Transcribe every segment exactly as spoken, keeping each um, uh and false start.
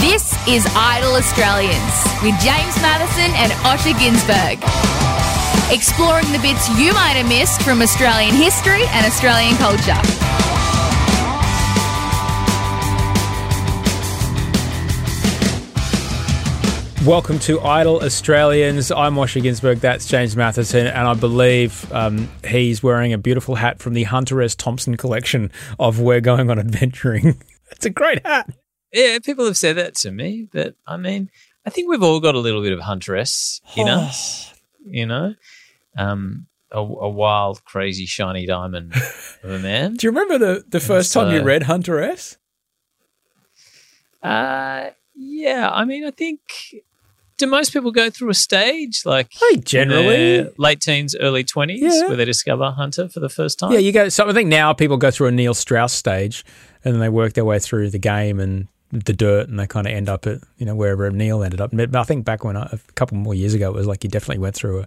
This is Idle Australians with James Matheson and Osher Ginsberg, exploring the bits you might have missed from Australian history and Australian culture. Welcome to Idle Australians. I'm Osher Ginsberg, that's James Matheson, and I believe um, he's wearing a beautiful hat from the Hunter S. Thompson collection of We're Going on Adventuring. It's a great hat. Yeah, people have said that to me, but, I mean, I think we've all got a little bit of Hunter S in us, you know, um, a, a wild, crazy, shiny diamond of a man. Do you remember the, the first so, time you read Hunter S? Uh, yeah, I mean, I think, do most people go through a stage, like I generally late teens, early twenties, yeah. where they discover Hunter for the first time? Yeah, you go. So I think now people go through a Neil Strauss stage and then they work their way through the game and the dirt, and they kind of end up at, you know, wherever Neil ended up. But I think back when I, a couple more years ago, it was like you definitely went through a,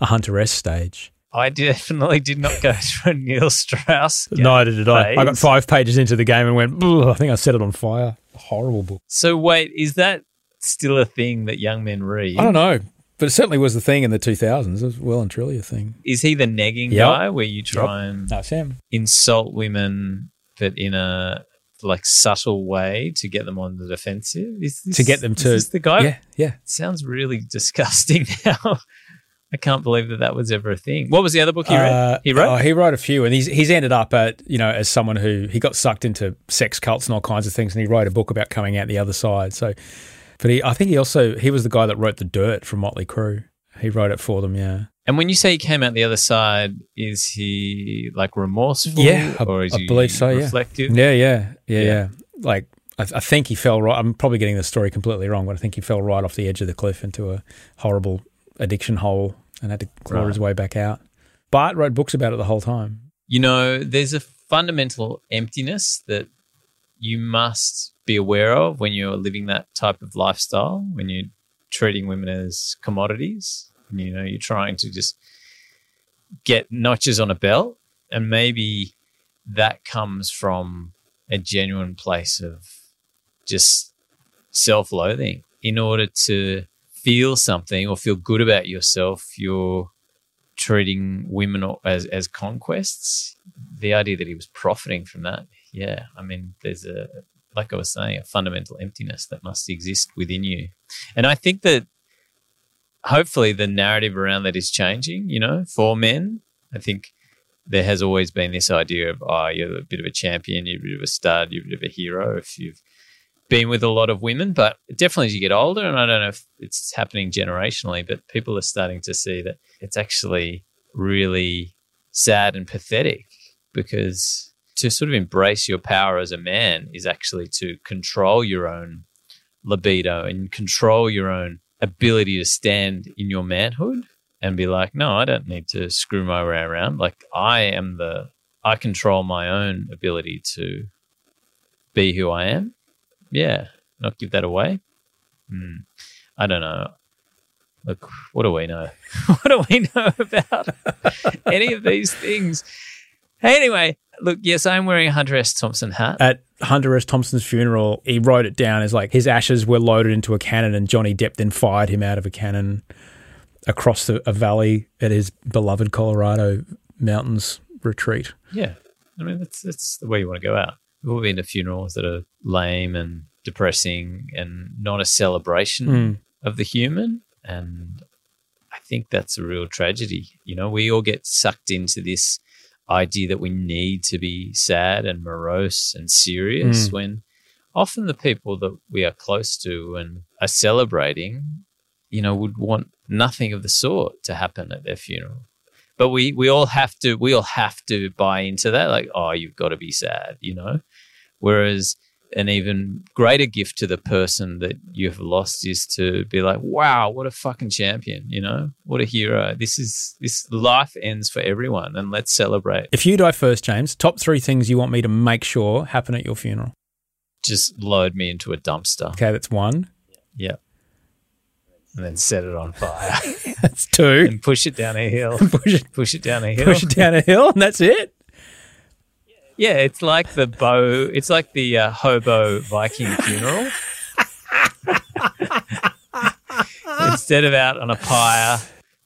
a Hunter S stage. I definitely did not go through a Neil Strauss. Neither did I. I got five pages into the game and went, I think I set it on fire. Horrible book. So wait, is that still a thing that young men read? I don't know, but it certainly was the thing in the two thousands. It was well and truly a thing. Is he the nagging yep. guy where you try yep. and That's him. Insult women but in a like subtle way to get them on the defensive? Is this, to get them to, is this the guy? Yeah, yeah. It sounds really disgusting now. I can't believe that that was ever a thing. What was the other book he read? Uh, he wrote? Oh, he wrote a few, and he's he's ended up at, you know, as someone who he got sucked into sex cults and all kinds of things, and he wrote a book about coming out the other side. So, but he, I think he also he was the guy that wrote The Dirt from Motley Crue. He wrote it for them, yeah. And when you say he came out the other side, is he like remorseful? Yeah, I, or is I he believe so. Reflective? Yeah, yeah, yeah, yeah. yeah. Like I, I think he fell right. I'm probably getting the story completely wrong, but I think he fell right off the edge of the cliff into a horrible addiction hole and had to claw right. his way back out. Bart wrote books about it the whole time. You know, there's a fundamental emptiness that you must be aware of when you're living that type of lifestyle, when you're treating women as commodities. You know, you're trying to just get notches on a belt, and maybe that comes from a genuine place of just self-loathing. In order to feel something or feel good about yourself, you're treating women as, as conquests. The idea that he was profiting from that, yeah, I mean, there's a, like I was saying, a fundamental emptiness that must exist within you. And I think that hopefully the narrative around that is changing, you know, for men. I think there has always been this idea of, oh, you're a bit of a champion, you're a bit of a stud, you're a bit of a hero if you've been with a lot of women. But definitely as you get older, and I don't know if it's happening generationally, but people are starting to see that it's actually really sad and pathetic, because to sort of embrace your power as a man is actually to control your own libido and control your own ability to stand in your manhood and be like, no, I don't need to screw my way around. Like I am the, I control my own ability to be who I am. Yeah, not give that away. Mm, I don't know. Look, what do we know? What do we know about any of these things? Anyway, look, yes, I'm wearing a Hunter S. Thompson hat. At Hunter S. Thompson's funeral, he wrote it down as like his ashes were loaded into a cannon and Johnny Depp then fired him out of a cannon across the, a valley at his beloved Colorado mountains retreat. Yeah. I mean, that's, that's the way you want to go out. We've all been to funerals that are lame and depressing and not a celebration mm. of the human, and I think that's a real tragedy. You know, we all get sucked into this idea that we need to be sad and morose and serious mm. when often the people that we are close to and are celebrating, you know, would want nothing of the sort to happen at their funeral. But we we all have to we all have to buy into that. Like, oh, you've got to be sad, you know. Whereas an even greater gift to the person that you've lost is to be like, wow, what a fucking champion, you know, what a hero. This is, this life ends for everyone and let's celebrate. If you die first, James, top three things you want me to make sure happen at your funeral. Just load me into a dumpster. Okay, that's one. Yeah. And then set it on fire. That's two. And push it down a hill. push, it, push it down a hill. Push it down a hill and that's it. Yeah, it's like the bow. It's like the uh, hobo Viking funeral. Instead of out on a pyre,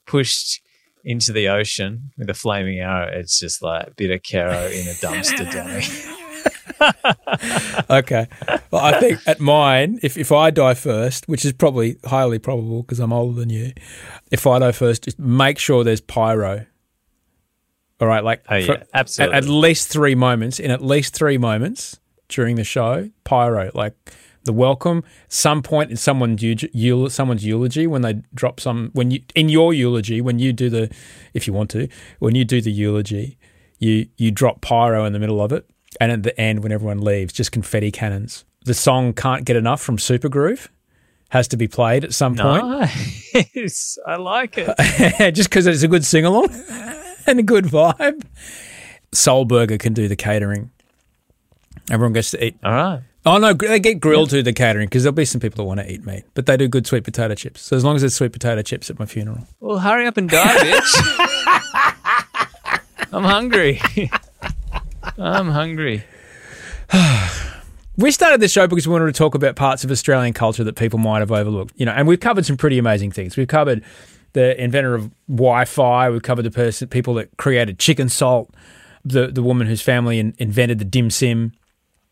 pushed into the ocean with a flaming arrow, it's just like bitter caro in a dumpster dummy. Okay. Well, I think at mine, if if I die first, which is probably highly probable because I'm older than you, if I die first, just make sure there's pyro. All right, like oh, yeah, absolutely. At, at least three moments, in at least three moments during the show, pyro, like the welcome, some point in someone's eulogy, someone's eulogy when they drop some, when you in your eulogy, when you do the, if you want to, when you do the eulogy, you you drop pyro in the middle of it, and at the end when everyone leaves, just confetti cannons. The song Can't Get Enough from Supergroove has to be played at some nice. point. Nice, I like it. Just because it's a good sing-along. And a good vibe. Soul Burger can do the catering. Everyone goes to eat. All right. Oh, no, they get grilled yeah. to the catering because there'll be some people that want to eat meat, but they do good sweet potato chips. So as long as there's sweet potato chips at my funeral. Well, hurry up and die, bitch. I'm hungry. I'm hungry. We started this show because we wanted to talk about parts of Australian culture that people might have overlooked, you know, and we've covered some pretty amazing things. We've covered the inventor of Wi-Fi. We've covered the person, people that created chicken salt, the the woman whose family in, invented the dim sim.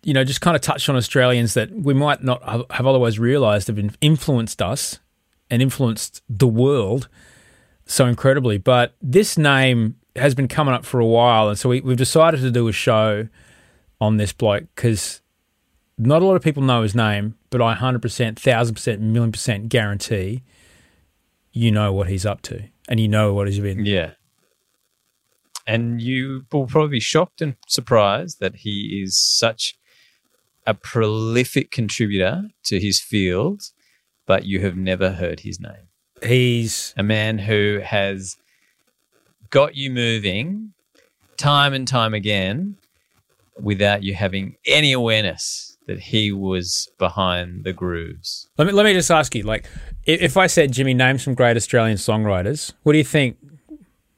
You know, just kind of touched on Australians that we might not have otherwise realised have influenced us and influenced the world so incredibly. But this name has been coming up for a while, and so we, we've decided to do a show on this bloke because not a lot of people know his name, but I one hundred percent, one thousand percent, one million percent guarantee you know what he's up to and you know what he's been. Yeah. And you will probably be shocked and surprised that he is such a prolific contributor to his field, but you have never heard his name. He's a man who has got you moving time and time again without you having any awareness that he was behind the grooves. Let me let me just ask you, like, if I said, Jimmy, name some great Australian songwriters, what do you think?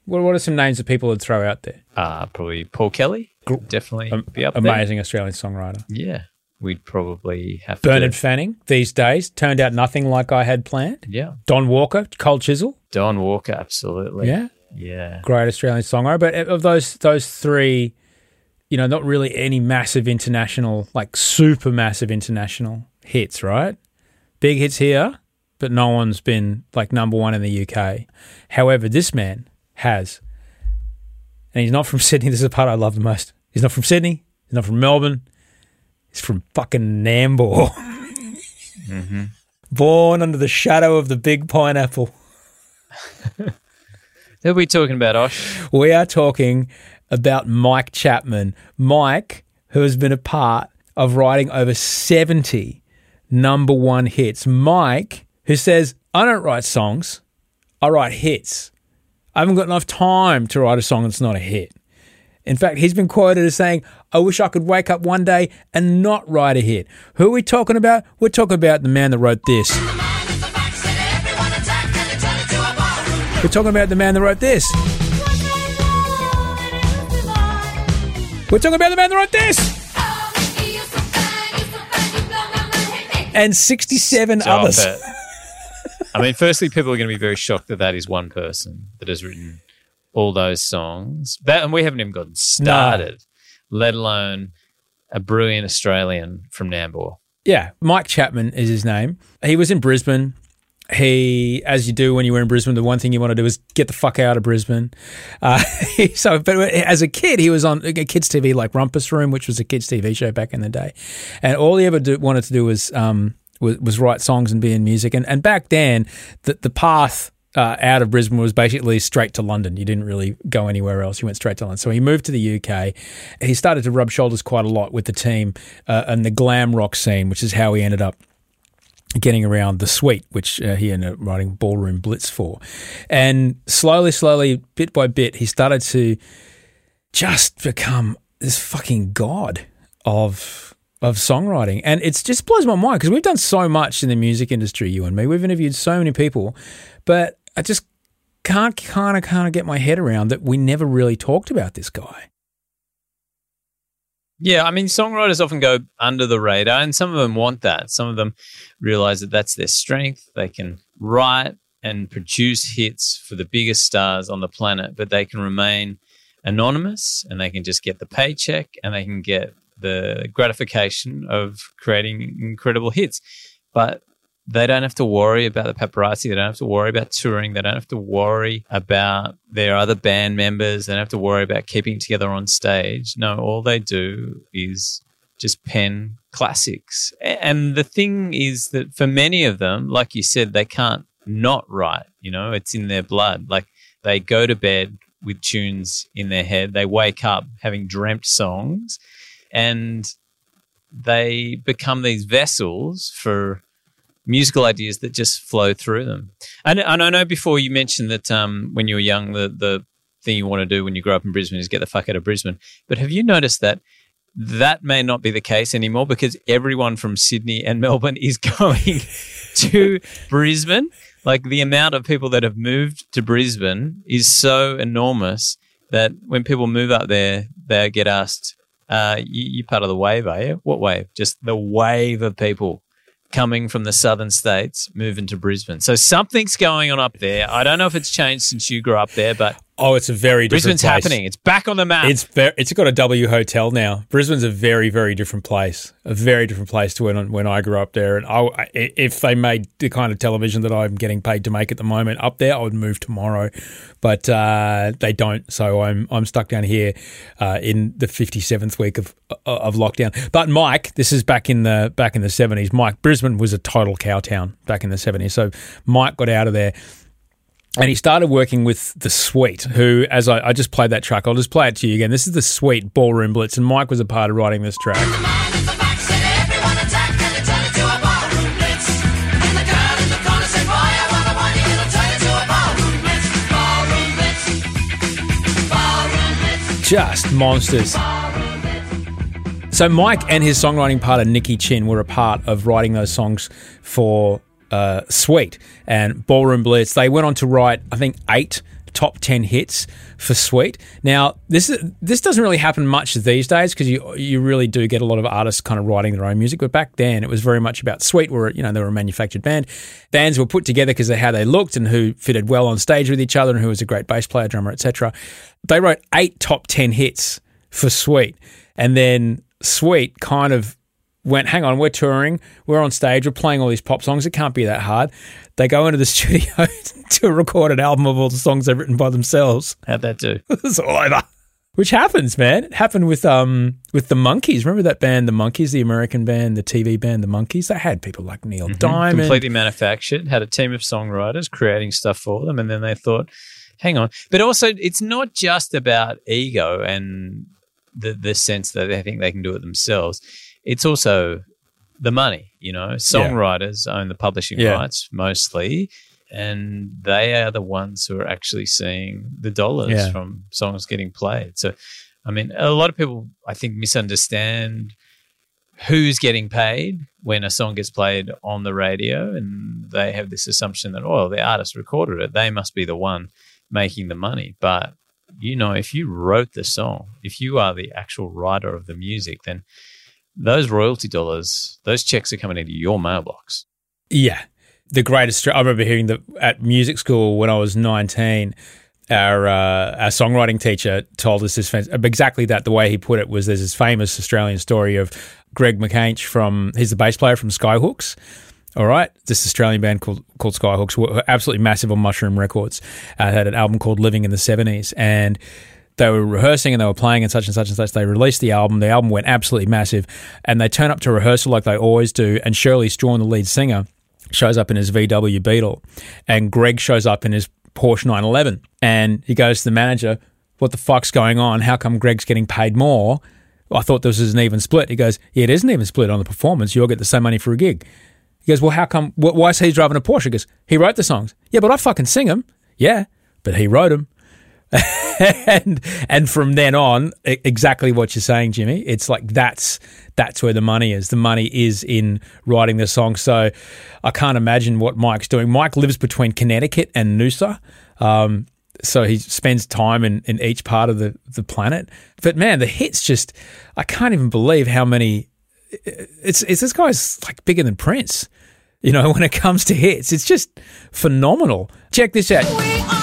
What What are some names that people would throw out there? Uh, probably Paul Kelly. Definitely um, be up amazing there. Amazing Australian songwriter. Yeah, we'd probably have Bernard to. Bernard Fanning, these days, turned out nothing like I had planned. Yeah. Don Walker, Cold Chisel. Don Walker, absolutely. Yeah? Yeah. Great Australian songwriter. But of those those three, you know, not really any massive international, like super massive international hits, right? Big hits here, but no one's been like number one in the U K. However, this man has, and he's not from Sydney. This is the part I love the most. He's not from Sydney. He's not from Melbourne. He's from fucking Nambour. Mm-hmm. Born under the shadow of the Big Pineapple. Who are we talking about, Osh? We are talking about Mike Chapman. Mike, who has been a part of writing over seventy number one hits. Mike, who says, I don't write songs, I write hits. I haven't got enough time to write a song that's not a hit. In fact, he's been quoted as saying, I wish I could wake up one day and not write a hit. Who are we talking about? We're talking about the man that wrote this. We're talking about the man that wrote this. We're talking about the man that wrote this. And sixty-seven Stop others. It. I mean, firstly, people are going to be very shocked that that is one person that has written all those songs. That, and we haven't even gotten started, no. Let alone a brilliant Australian from Nambour. Yeah, Mike Chapman is his name. He was in Brisbane. He, as you do when you were in Brisbane, the one thing you want to do is get the fuck out of Brisbane. Uh, so, but as a kid, he was on a kids' T V like Rumpus Room, which was a kids' T V show back in the day, and all he ever do, wanted to do was um was, was write songs and be in music. And and back then, the the path uh, out of Brisbane was basically straight to London. You didn't really go anywhere else. You went straight to London. So he moved to the U K. He started to rub shoulders quite a lot with the team uh, and the glam rock scene, which is how he ended up getting around The Sweet, which uh, he ended up writing Ballroom Blitz for. And slowly, slowly, bit by bit, he started to just become this fucking god of of songwriting. And it just blows my mind because we've done so much in the music industry, you and me. We've interviewed so many people, but I just can't kind of kind of get my head around that we never really talked about this guy. Yeah, I mean, songwriters often go under the radar, and some of them want that. Some of them realize that that's their strength. They can write and produce hits for the biggest stars on the planet, but they can remain anonymous, and they can just get the paycheck, and they can get the gratification of creating incredible hits. But they don't have to worry about the paparazzi. They don't have to worry about touring. They don't have to worry about their other band members. They don't have to worry about keeping together on stage. No, all they do is just pen classics. And the thing is that for many of them, like you said, they can't not write. You know, it's in their blood. Like they go to bed with tunes in their head. They wake up having dreamt songs, and they become these vessels for musical ideas that just flow through them. And, and I know before you mentioned that um, when you were young, the, the thing you want to do when you grow up in Brisbane is get the fuck out of Brisbane. But have you noticed that that may not be the case anymore, because everyone from Sydney and Melbourne is going to Brisbane? Like the amount of people that have moved to Brisbane is so enormous that when people move up there, they get asked, uh, you, you're part of the wave, are you? What wave? Just the wave of people coming from the southern states, moving to Brisbane. So something's going on up there. I don't know if it's changed since you grew up there, but oh, it's a very different Brisbane's place. Happening. It's back on the map. It's be- it's got a W hotel now. Brisbane's a very, very different place, a very different place to when when I grew up there. And I, if they made the kind of television that I'm getting paid to make at the moment up there, I would move tomorrow. But uh, they don't, so I'm I'm stuck down here uh, in the fifty-seventh week of of lockdown. But Mike, this is back in the back in the seventies. Mike, Brisbane was a total cow town back in the seventies. So Mike got out of there. And he started working with The Sweet, who, as I, I just played that track, I'll just play it to you again. This is The Sweet, Ballroom Blitz, and Mike was a part of writing this track. Just monsters. So Mike and his songwriting partner, Nikki Chin, were a part of writing those songs for Uh, Sweet and Ballroom Blitz. They went on to write, I think, eight top ten hits for Sweet. Now, this is, this doesn't really happen much these days because you you really do get a lot of artists kind of writing their own music. But back then, it was very much about Sweet, where, you know, they were a manufactured band. Bands were put together because of how they looked and who fitted well on stage with each other and who was a great bass player, drummer, et cetera. They wrote eight top ten hits for Sweet, and then Sweet kind of went, hang on, we're touring, we're on stage, we're playing all these pop songs, it can't be that hard. They go into the studio to record an album of all the songs they've written by themselves. How'd that do? It's all over. Which happens, man. It happened with um with The Monkees. Remember that band, The Monkees, the American band, the T V band, The Monkees? They had people like Neil mm-hmm. Diamond. Completely manufactured, had a team of songwriters creating stuff for them, and then they thought, hang on. But also, it's not just about ego and the the sense that they think they can do it themselves. It's also the money, you know. Songwriters yeah. own the publishing yeah. rights mostly, and they are the ones who are actually seeing the dollars yeah. from songs getting played. So, I mean, a lot of people, I think, misunderstand who's getting paid when a song gets played on the radio, and they have this assumption that, oh, the artist recorded it, they must be the one making the money. But, you know, if you wrote the song, if you are the actual writer of the music, then those royalty dollars, those checks are coming into your mailbox. Yeah. The greatest, I remember hearing that at music school when I was nineteen, our, uh, our songwriting teacher told us this, exactly that, the way he put it was there's this famous Australian story of Greg McAinch from, he's the bass player from Skyhooks. All right, this Australian band called called Skyhooks were absolutely massive on Mushroom Records. Uh, had an album called Living in the seventies, and they were rehearsing and they were playing and such and such and such. They released the album. The album went absolutely massive, and they turn up to rehearsal like they always do, and Shirley Strawn, the lead singer, shows up in his V W Beetle, and Greg shows up in his Porsche nine eleven, and he goes to the manager, what the fuck's going on? How come Greg's getting paid more? I thought this was an even split. He goes, yeah, it is an even split on the performance. You'll get the same money for a gig. He goes, well, how come, wh- why is he driving a Porsche? He goes, he wrote the songs. Yeah, but I fucking sing them. Yeah, but he wrote them. and and from then on, exactly what you're saying, Jimmy, it's like that's that's where the money is. The money is in writing the song. So I can't imagine what Mike's doing. Mike lives between Connecticut and Noosa. Um, so he spends time in, in each part of the, the planet. But, man, the hits just – I can't even believe how many – it's it's this guy's like bigger than Prince, you know, when it comes to hits. It's just phenomenal. Check this out. We are-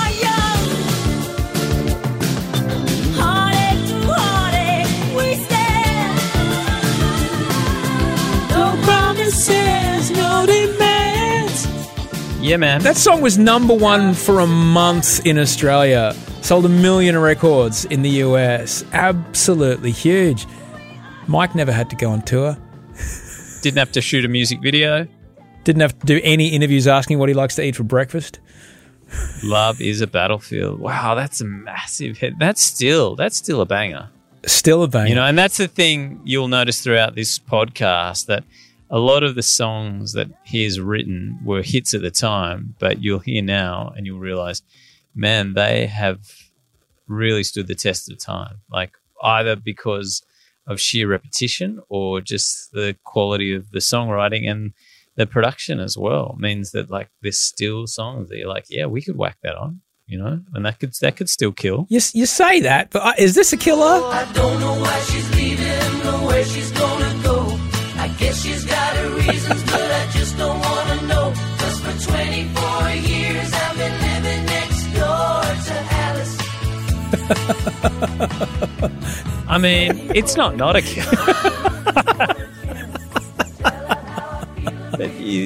Yeah, man. That song was number one for a month in Australia. Sold a million records in the U S. Absolutely huge. Mike never had to go on tour. Didn't have to shoot a music video. Didn't have to do any interviews asking what he likes to eat for breakfast. Love is a battlefield. Wow, that's a massive hit. That's still, that's still a banger. Still a banger. You know, and that's the thing you'll notice throughout this podcast, that a lot of the songs that he has written were hits at the time, but you'll hear now and you'll realize, man, they have really stood the test of time, like either because of sheer repetition or just the quality of the songwriting and the production as well means that, like, there's still songs that you're like, yeah, we could whack that on, you know, and that could that could still kill. You, you say that, but I, is this a killer? I don't know why she's leaving or where she's going to go. I guess she's got her reasons, but I just don't want to know. Because for twenty-four years, I've been living next door to Alice. I mean, it's not not a killer.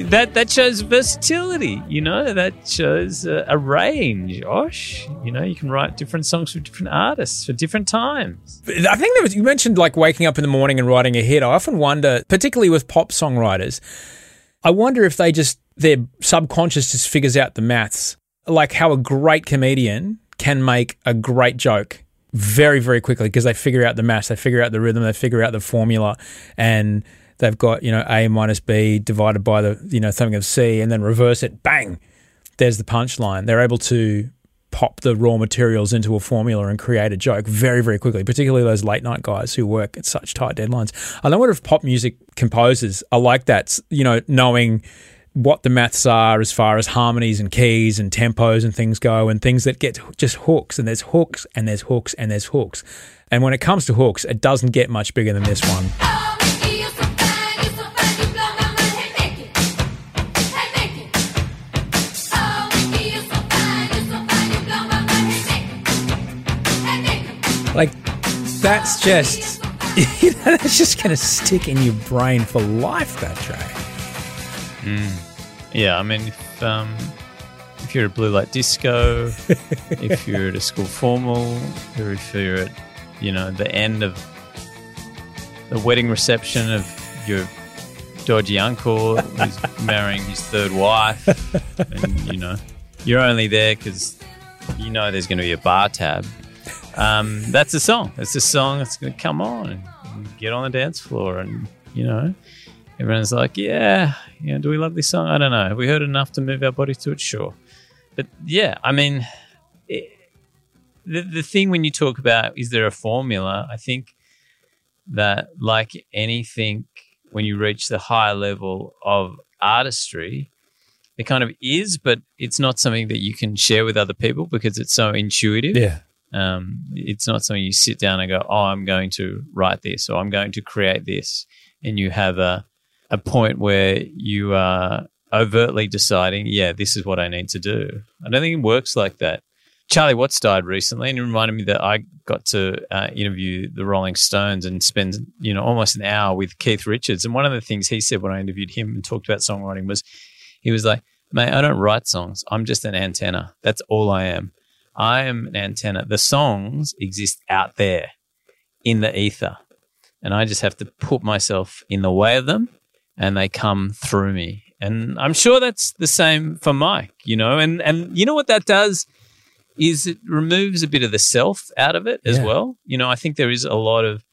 that, that shows versatility, you know. That shows a, a range, Osh. You know, you can write different songs for different artists for different times. I think there was, you mentioned like waking up in the morning and writing a hit. I often wonder, particularly with pop songwriters, I wonder if they just, their subconscious just figures out the maths, like how a great comedian can make a great joke very, very quickly because they figure out the maths, they figure out the rhythm, they figure out the formula, and they've got, you know, A minus B divided by the, you know, something of C, and then reverse it, bang, there's the punchline. They're able to pop the raw materials into a formula and create a joke very, very quickly, particularly those late night guys who work at such tight deadlines. I wonder if pop music composers are like that, you know, knowing what the maths are as far as harmonies and keys and tempos and things go, and things that get just hooks, and there's hooks and there's hooks and there's hooks. And when it comes to hooks, it doesn't get much bigger than this one. Like, that's just, you know, that's just going to stick in your brain for life, that track. Mm. Yeah, I mean, if, um, if you're at a blue light disco, if you're at a school formal, or if you're at, you know, the end of the wedding reception of your dodgy uncle who's marrying his third wife, and, you know, you're only there because you know there's going to be a bar tab. Um, that's a song. It's a song that's going to come on and, and get on the dance floor, and, you know, everyone's like, yeah, you know, do we love this song? I don't know. Have we heard enough to move our bodies to it? Sure. But, yeah, I mean, it, the, the thing when you talk about is there a formula, I think that, like anything, when you reach the higher level of artistry, it kind of is, but it's not something that you can share with other people because it's so intuitive. Yeah. Um, it's not something you sit down and go, oh, I'm going to write this, or I'm going to create this, and you have a a point where you are overtly deciding, yeah, this is what I need to do. I don't think it works like that. Charlie Watts died recently, and it reminded me that I got to uh, interview the Rolling Stones and spend, you know, almost an hour with Keith Richards. And one of the things he said when I interviewed him and talked about songwriting was, he was like, mate, I don't write songs. I'm just an antenna. That's all I am. I am an antenna. The songs exist out there in the ether, and I just have to put myself in the way of them, and they come through me. And I'm sure that's the same for Mike, you know. And, and you know what that does is it removes a bit of the self out of it as yeah. well. You know, I think there is a lot of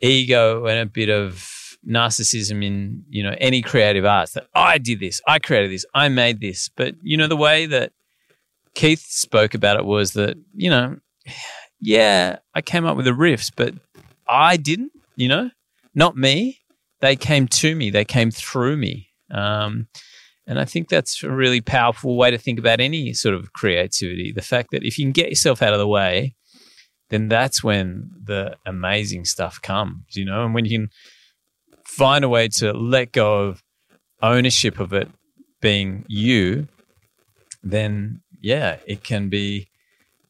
ego and a bit of narcissism in, you know, any creative arts that I did this, I created this, I made this. But, you know, the way that Keith spoke about it was that, you know, yeah, I came up with the riffs, but I didn't, you know, not me. They came to me. They came through me. Um, and I think that's a really powerful way to think about any sort of creativity, the fact that if you can get yourself out of the way, then that's when the amazing stuff comes, you know, and when you can find a way to let go of ownership of it being you, then, yeah, it can be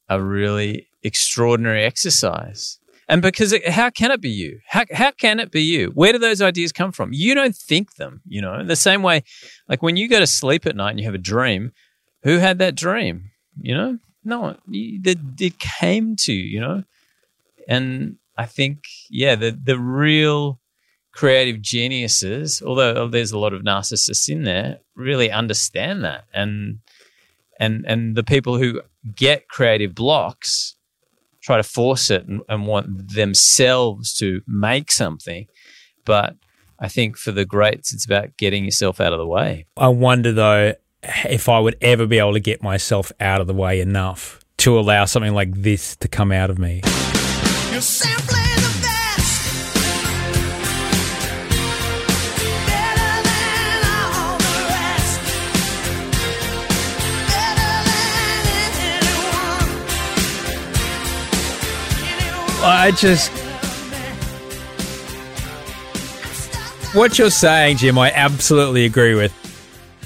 a really extraordinary exercise. And because it, how can it be you? How how can it be you? Where do those ideas come from? You don't think them, you know. In the same way, like when you go to sleep at night and you have a dream, who had that dream, you know? No, it, it came to you, you know. And I think, yeah, the the real creative geniuses, although there's a lot of narcissists in there, really understand that. And and and the people who get creative blocks try to force it and, and want themselves to make something. But I think for the greats, it's about getting yourself out of the way. I wonder, though, if I would ever be able to get myself out of the way enough to allow something like this to come out of me. You're simply the best. Better than all the rest. Better than anyone. I just... What you're saying, Jim, I absolutely agree with.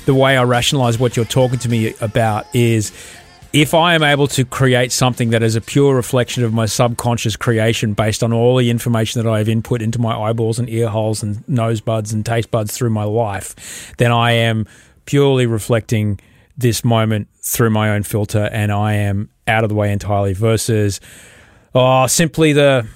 The way I rationalise what you're talking to me about is if I am able to create something that is a pure reflection of my subconscious creation based on all the information that I have input into my eyeballs and ear holes and nose buds and taste buds through my life, then I am purely reflecting this moment through my own filter and I am out of the way entirely versus oh, simply the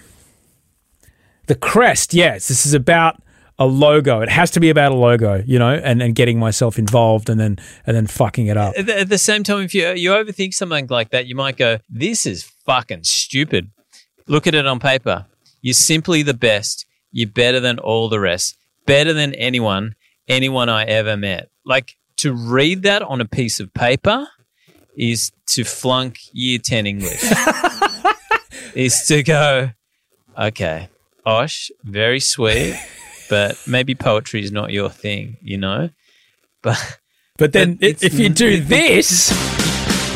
the crest. Yes, this is about... a logo. It has to be about a logo, you know, and, and getting myself involved and then and then fucking it up. At the same time, if you you overthink something like that, you might go, this is fucking stupid. Look at it on paper. You're simply the best. You're better than all the rest. Better than anyone, anyone I ever met. Like to read that on a piece of paper is to flunk year ten English. Is to go, okay, Osh, very sweet. But maybe poetry is not your thing, you know? But but then but if you do this,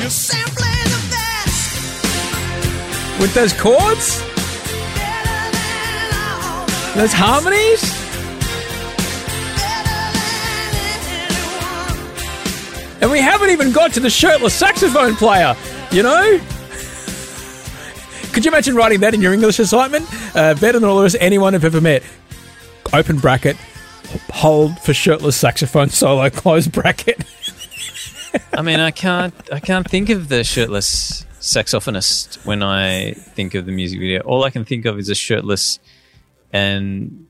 you're simply the best. With those chords, those harmonies. And we haven't even got to the shirtless saxophone player, you know? Could you imagine writing that in your English assignment? Uh, better than all of us anyone I've ever met. Open bracket, hold for shirtless saxophone solo, close bracket. I mean, I can't I can't think of the shirtless saxophonist when I think of the music video. All I can think of is a shirtless and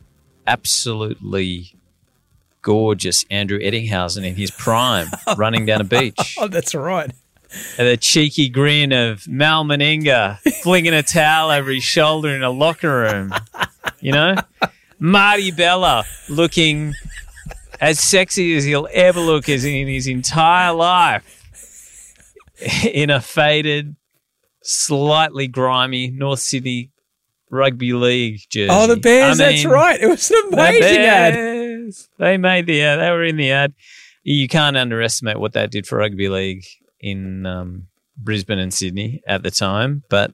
absolutely gorgeous Andrew Ettinghausen in his prime running down a beach. Oh, that's right. And the cheeky grin of Mal Meninga flinging a towel over his shoulder in a locker room, you know? Marty Bella looking as sexy as he'll ever look as in his entire life in a faded, slightly grimy North Sydney rugby league jersey. Oh, the Bears, I mean, that's right. It was an amazing the Bears, ad. They made the ad. They were in the ad. You can't underestimate what that did for rugby league in um, Brisbane and Sydney at the time, but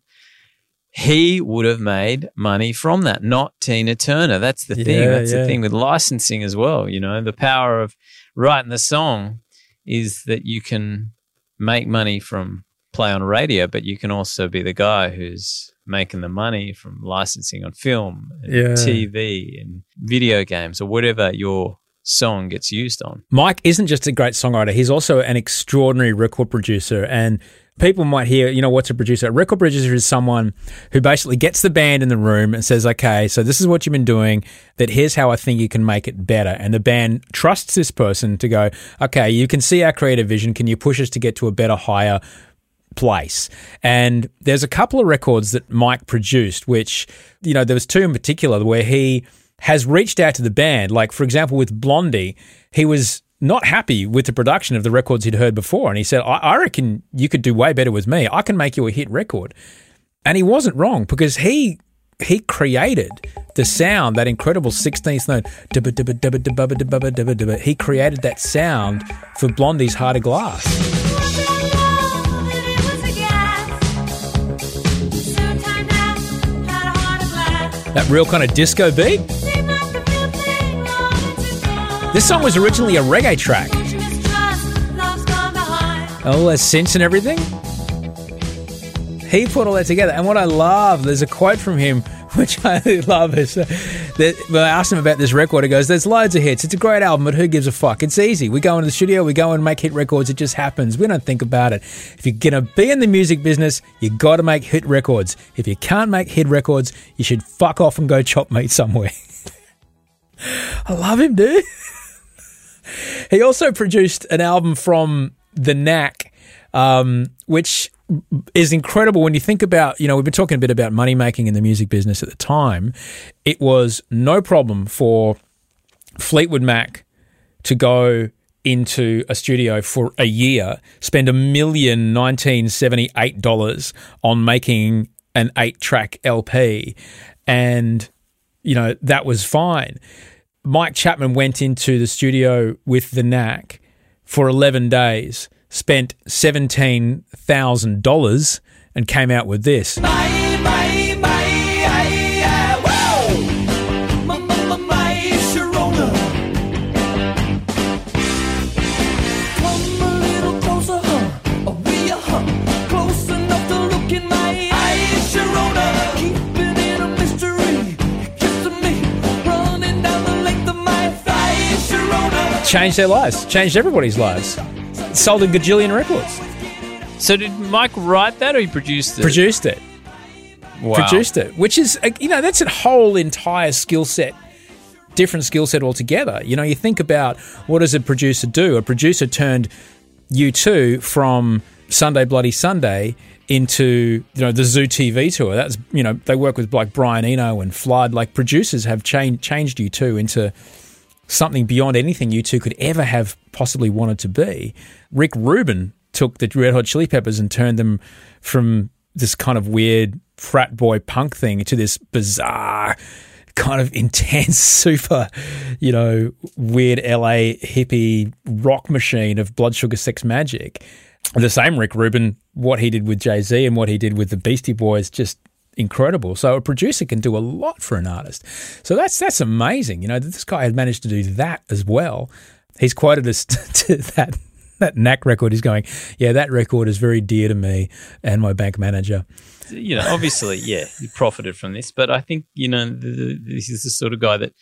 he would have made money from that, not Tina Turner. That's the thing. Yeah, That's yeah. the thing with licensing as well. You know, the power of writing the song is that you can make money from play on radio, but you can also be the guy who's making the money from licensing on film and yeah. T V and video games or whatever your song gets used on. Mike isn't just a great songwriter. He's also an extraordinary record producer. And people might hear, you know, what's a producer? A record producer is someone who basically gets the band in the room and says, okay, so this is what you've been doing, that here's how I think you can make it better. And the band trusts this person to go, okay, you can see our creative vision. Can you push us to get to a better, higher place? And there's a couple of records that Mike produced, which, you know, there was two in particular where he has reached out to the band. Like, for example, with Blondie, he was not happy with the production of the records he'd heard before. And he said, I, I reckon you could do way better with me. I can make you a hit record. And he wasn't wrong, because he he created the sound, that incredible sixteenth note. He created that sound for Blondie's Heart of Glass. That real kind of disco beat. This song was originally a reggae track. All that synths and everything. He put all that together. And what I love, there's a quote from him, which I love, is that when I asked him about this record, he goes, there's loads of hits. It's a great album, but who gives a fuck? It's easy. We go into the studio, we go and make hit records. It just happens. We don't think about it. If you're going to be in the music business, you got to make hit records. If you can't make hit records, you should fuck off and go chop meat somewhere. I love him, dude. He also produced an album from The Knack, um, which is incredible when you think about, you know, we've been talking a bit about money making in the music business at the time. It was no problem for Fleetwood Mac to go into a studio for a year, spend a million nineteen seventy-eight dollars on making an eight-track L P, and, you know, that was fine. Mike Chapman went into the studio with The Knack for eleven days, spent seventeen thousand dollars and came out with this. Bye, bye, bye, aye, aye, wow. My, my, my, Sharona. Come a little closer, huh? We are, huh? Close enough to look in my eyes, Sharona. Keep it in a mystery. Kiss me, running down the length of my thigh, Sharona. Changed their lives. Changed everybody's lives. Sold a gajillion records. So did Mike write that, or he produced it? Produced it. Wow. Produced it, which is, you know, that's a whole entire skill set, different skill set altogether. You know, you think about, what does a producer do? A producer turned U two from Sunday Bloody Sunday into, you know, the Zoo T V tour. That's, you know, they work with like Brian Eno and Flood. Like, producers have changed changed U two into something beyond anything you two could ever have possibly wanted to be. Rick Rubin took the Red Hot Chili Peppers and turned them from this kind of weird frat boy punk thing to this bizarre kind of intense, super, you know, weird L A hippie rock machine of Blood Sugar Sex Magic. The same Rick Rubin, what he did with Jay-Z and what he did with the Beastie Boys, just incredible. So a producer can do a lot for an artist. So that's that's amazing, you know, that this guy had managed to do that as well. He's quoted us to that that Knack record. He's going, yeah, that record is very dear to me and my bank manager. You know, obviously, yeah, he profited from this, but I think, you know, the, the, this is the sort of guy that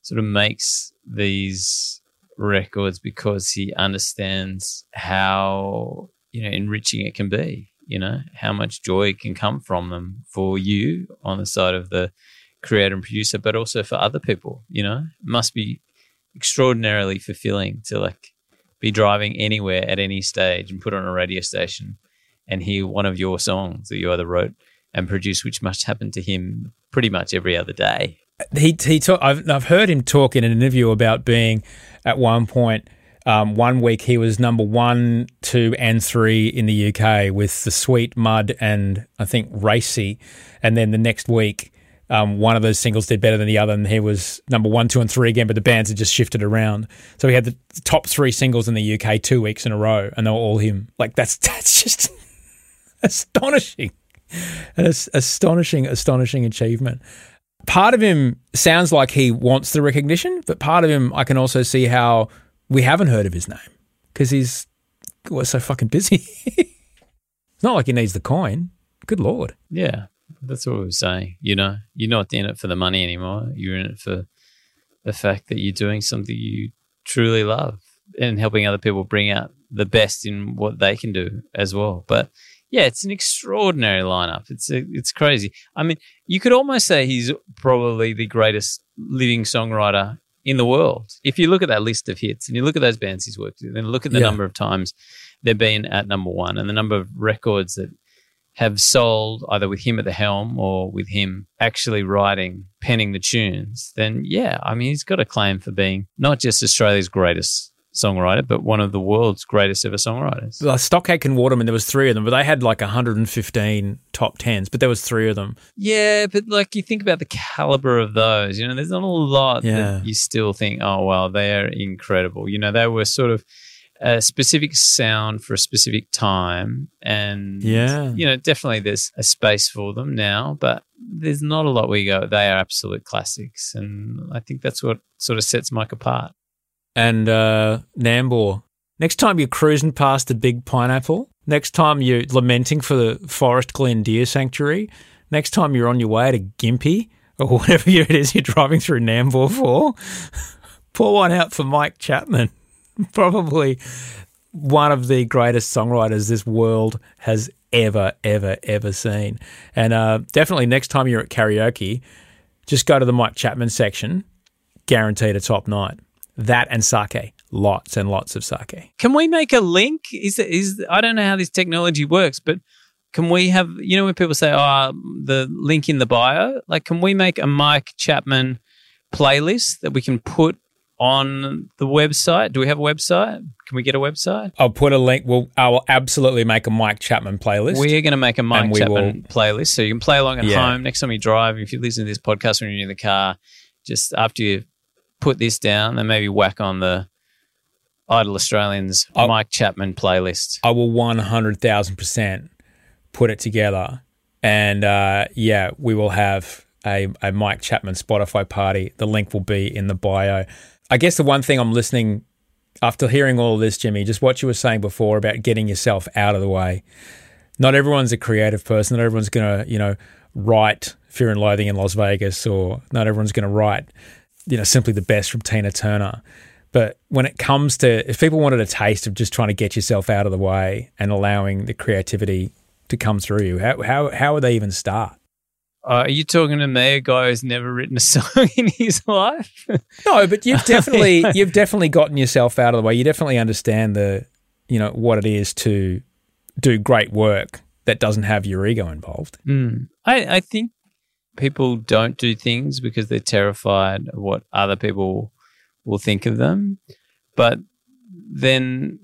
sort of makes these records because he understands how, you know, enriching it can be. You know, how much joy can come from them for you on the side of the creator and producer, but also for other people. You know, it must be extraordinarily fulfilling to like be driving anywhere at any stage and put on a radio station and hear one of your songs that you either wrote and produced, which must happen to him pretty much every other day. He he talk, I've I've heard him talk in an interview about being at one point. Um, one week he was number one, two, and three in the U K with The Sweet, Mud, and I think Racy. And then the next week, um, one of those singles did better than the other, and he was number one, two, and three again, but the bands had just shifted around. So he had the top three singles in the U K two weeks in a row, and they were all him. Like, that's that's just astonishing. An as- astonishing, astonishing achievement. Part of him sounds like he wants the recognition, but part of him I can also see how we haven't heard of his name because he's well, so fucking busy. It's not like he needs the coin. Good Lord. Yeah, that's what we were saying. You know, you're not in it for the money anymore. You're in it for the fact that you're doing something you truly love and helping other people bring out the best in what they can do as well. But yeah, it's an extraordinary lineup. It's a, it's crazy. I mean, you could almost say he's probably the greatest living songwriter in the world. If you look at that list of hits and you look at those bands he's worked with and look at the yeah. number of times they've been at number one and the number of records that have sold either with him at the helm or with him actually writing, penning the tunes, then yeah, I mean, he's got a claim for being not just Australia's greatest songwriter, but one of the world's greatest ever songwriters. Like Stock Aitken Waterman, there was three of them, but they had like one hundred fifteen top tens, but there was three of them. Yeah, but like you think about the caliber of those, you know, there's not a lot yeah. that you still think, oh, wow, they're incredible. You know, they were sort of a specific sound for a specific time and, yeah. you know, definitely there's a space for them now, but there's not a lot where you go, they are absolute classics, and I think that's what sort of sets Mike apart. And uh, Nambour. Next time you're cruising past the Big Pineapple, next time you're lamenting for the Forest Glen Deer Sanctuary, next time you're on your way to Gympie or whatever it is you're driving through Nambour for, pour one out for Mike Chapman, probably one of the greatest songwriters this world has ever, ever, ever seen. And uh, definitely next time you're at karaoke, just go to the Mike Chapman section, guaranteed a top night. That and sake, lots and lots of sake. Can we make a link? Is is I don't know how this technology works, but can we have, you know, when people say, oh, the link in the bio, like can we make a Mike Chapman playlist that we can put on the website? Do we have a website? Can we get a website? I'll put a link. We'll, I will absolutely make a Mike Chapman playlist. We're going to make a Mike Chapman will... playlist so you can play along at yeah. home. Next time you drive, if you listen to this podcast when you're in the car, just after you put this down and maybe whack on the Idle Australians I'll, Mike Chapman playlist. I will one hundred thousand percent put it together and, uh, yeah, we will have a, a Mike Chapman Spotify party. The link will be in the bio. I guess the one thing I'm listening, after hearing all of this, Jimmy, just what you were saying before about getting yourself out of the way. Not everyone's a creative person. Not everyone's going to, you know, write Fear and Loathing in Las Vegas, or not everyone's going to write, you know, Simply the Best from Tina Turner. But when it comes to, if people wanted a taste of just trying to get yourself out of the way and allowing the creativity to come through you, how how, how would they even start? Uh, are you talking to me, a guy who's never written a song in his life? No, but you've definitely you've definitely gotten yourself out of the way. You definitely understand the, you know, what it is to do great work that doesn't have your ego involved. Mm. I, I think people don't do things because they're terrified of what other people will think of them. But then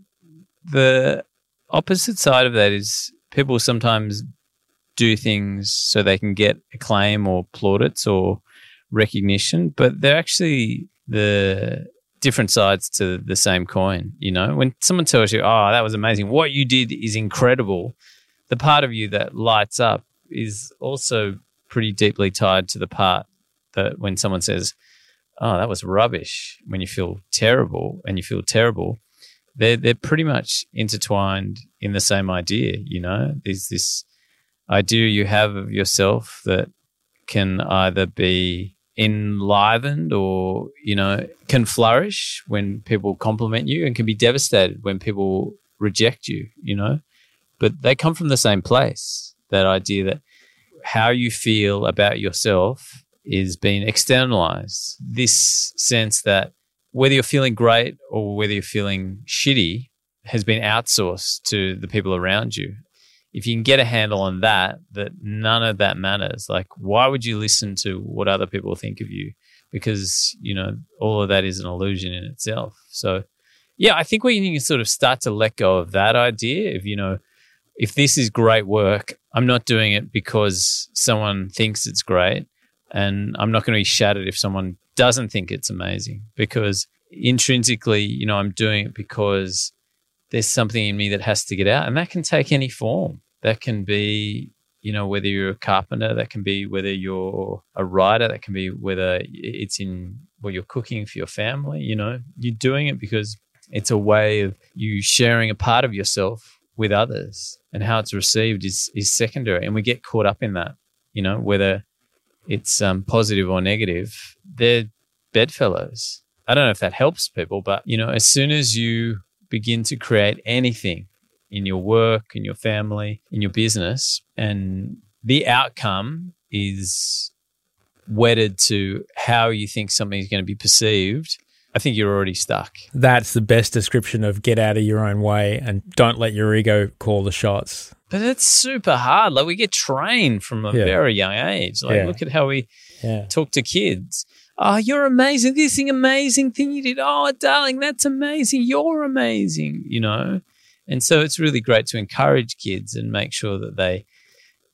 the opposite side of that is people sometimes do things so they can get acclaim or plaudits or recognition, but they're actually the different sides to the same coin, you know. When someone tells you, oh, that was amazing, what you did is incredible, the part of you that lights up is also pretty deeply tied to the part that when someone says, oh, that was rubbish, when you feel terrible and you feel terrible, they're, they're pretty much intertwined in the same idea, you know. There's this idea you have of yourself that can either be enlivened or, you know, can flourish when people compliment you and can be devastated when people reject you, you know. But they come from the same place, that idea that how you feel about yourself is being externalized. This sense that whether you're feeling great or whether you're feeling shitty has been outsourced to the people around you. If you can get a handle on that, that none of that matters. Like, why would you listen to what other people think of you? Because, you know, all of that is an illusion in itself. So, yeah, I think we need to sort of start to let go of that idea of, you know, if this is great work, I'm not doing it because someone thinks it's great, and I'm not going to be shattered if someone doesn't think it's amazing, because intrinsically, you know, I'm doing it because there's something in me that has to get out, and that can take any form. That can be, you know, whether you're a carpenter, that can be whether you're a writer, that can be whether it's in what you're cooking for your family, you know. You're doing it because it's a way of you sharing a part of yourself with others, and how it's received is is secondary, and we get caught up in that, you know, whether it's um, positive or negative. They're bedfellows. I don't know if that helps people, but, you know, as soon as you begin to create anything in your work, in your family, in your business, and the outcome is wedded to how you think something is going to be perceived, I think you're already stuck. That's the best description of get out of your own way and don't let your ego call the shots. But it's super hard. Like, we get trained from a yeah. very young age. Like, yeah. look at how we yeah. talk to kids. Oh, you're amazing. This thing, amazing thing you did. Oh, darling, that's amazing. You're amazing, you know. And so it's really great to encourage kids and make sure that they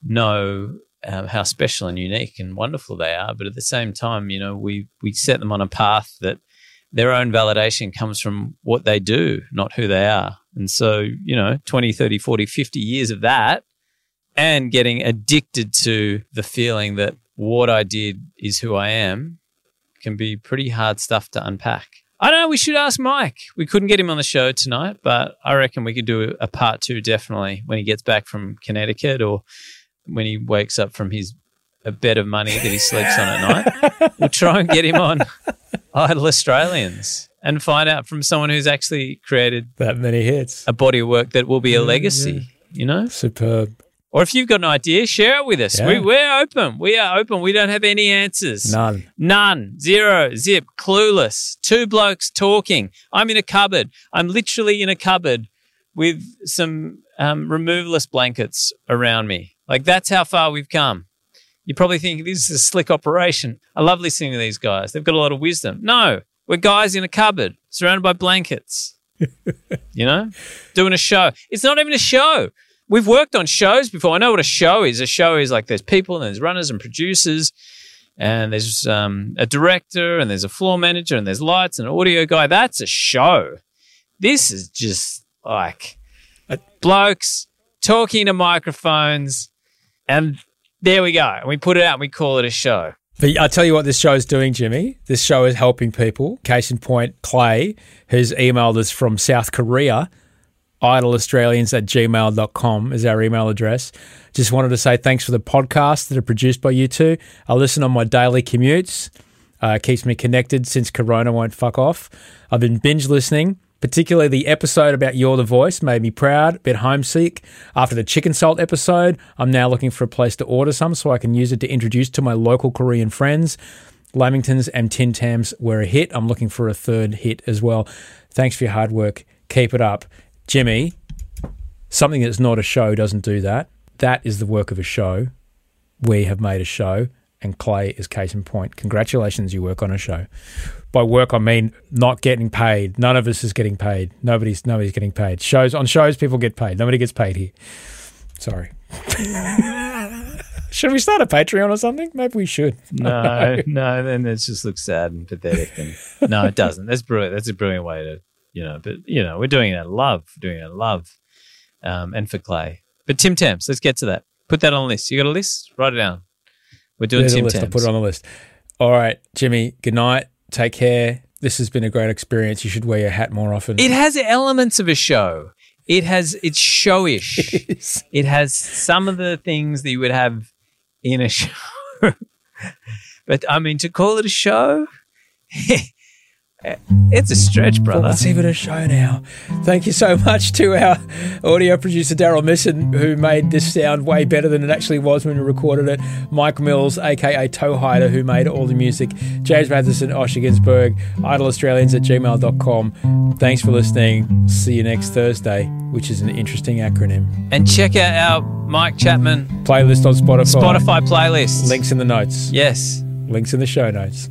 know um, how special and unique and wonderful they are. But at the same time, you know, we we set them on a path that their own validation comes from what they do, not who they are. And so, you know, twenty, thirty, forty, fifty years of that and getting addicted to the feeling that what I did is who I am can be pretty hard stuff to unpack. I don't know, we should ask Mike. We couldn't get him on the show tonight, but I reckon we could do a part two definitely when he gets back from Connecticut or when he wakes up from his a bed of money that he sleeps on at night. We'll try and get him on Idle Australians and find out from someone who's actually created that many hits, a body of work that will be a legacy, yeah, yeah. you know? Superb. Or if you've got an idea, share it with us. Yeah. We, we're open. We are open. We don't have any answers. None. None. Zero. Zip. Clueless. Two blokes talking. I'm in a cupboard. I'm literally in a cupboard with some um, removalist blankets around me. Like, that's how far we've come. You probably think this is a slick operation. I love listening to these guys. They've got a lot of wisdom. No, we're guys in a cupboard surrounded by blankets, you know, doing a show. It's not even a show. We've worked on shows before. I know what a show is. A show is like there's people and there's runners and producers and there's um, a director and there's a floor manager and there's lights and an audio guy. That's a show. This is just like blokes talking to microphones and there we go. And we put it out and we call it a show. But I'll tell you what this show is doing, Jimmy. This show is helping people. Case in point, Clay, who's emailed us from South Korea, idle australians at gmail dot com is our email address. Just wanted to say thanks for the podcasts that are produced by you two. I listen on my daily commutes. Uh, keeps me connected since Corona won't fuck off. I've been binge listening, particularly the episode about You're the Voice made me proud, a bit homesick. After the chicken salt episode, I'm now looking for a place to order some so I can use it to introduce to my local Korean friends. Lamingtons and Tim Tams were a hit. I'm looking for a third hit as well. Thanks for your hard work. Keep it up. Jimmy, something that's not a show doesn't do that. That is the work of a show. We have made a show, and Clay is case in point. Congratulations, you work on a show. By work, I mean not getting paid. None of us is getting paid. Nobody's nobody's getting paid. Shows on shows, people get paid. Nobody gets paid here. Sorry. Should we start a Patreon or something? Maybe we should. No, no. Then it just looks sad and pathetic. And no, it doesn't. That's brilliant. That's a brilliant way to. You know, but, you know, we're doing it out of love, we're doing it out of love um, and for Clay. But Tim Tams, let's get to that. Put that on the list. You got a list? Write it down. We're doing Tim Tams. I'll put it on the list. All right, Jimmy, good night. Take care. This has been a great experience. You should wear your hat more often. It has elements of a show. It has, it's showish. It is. It has some of the things that you would have in a show. But, I mean, to call it a show... It's a stretch, brother. It's even a show now. Thank you so much to our audio producer, Daryl Misson, who made this sound way better than it actually was when we recorded it. Mike Mills, a k a. Toe Hider, who made all the music. James Matheson, Osher Ginsberg, idle australians at gmail dot com. Thanks for listening. See you next Thursday, which is an interesting acronym. And check out our Mike Chapman playlist on Spotify. Spotify playlist. Links in the notes. Yes. Links in the show notes.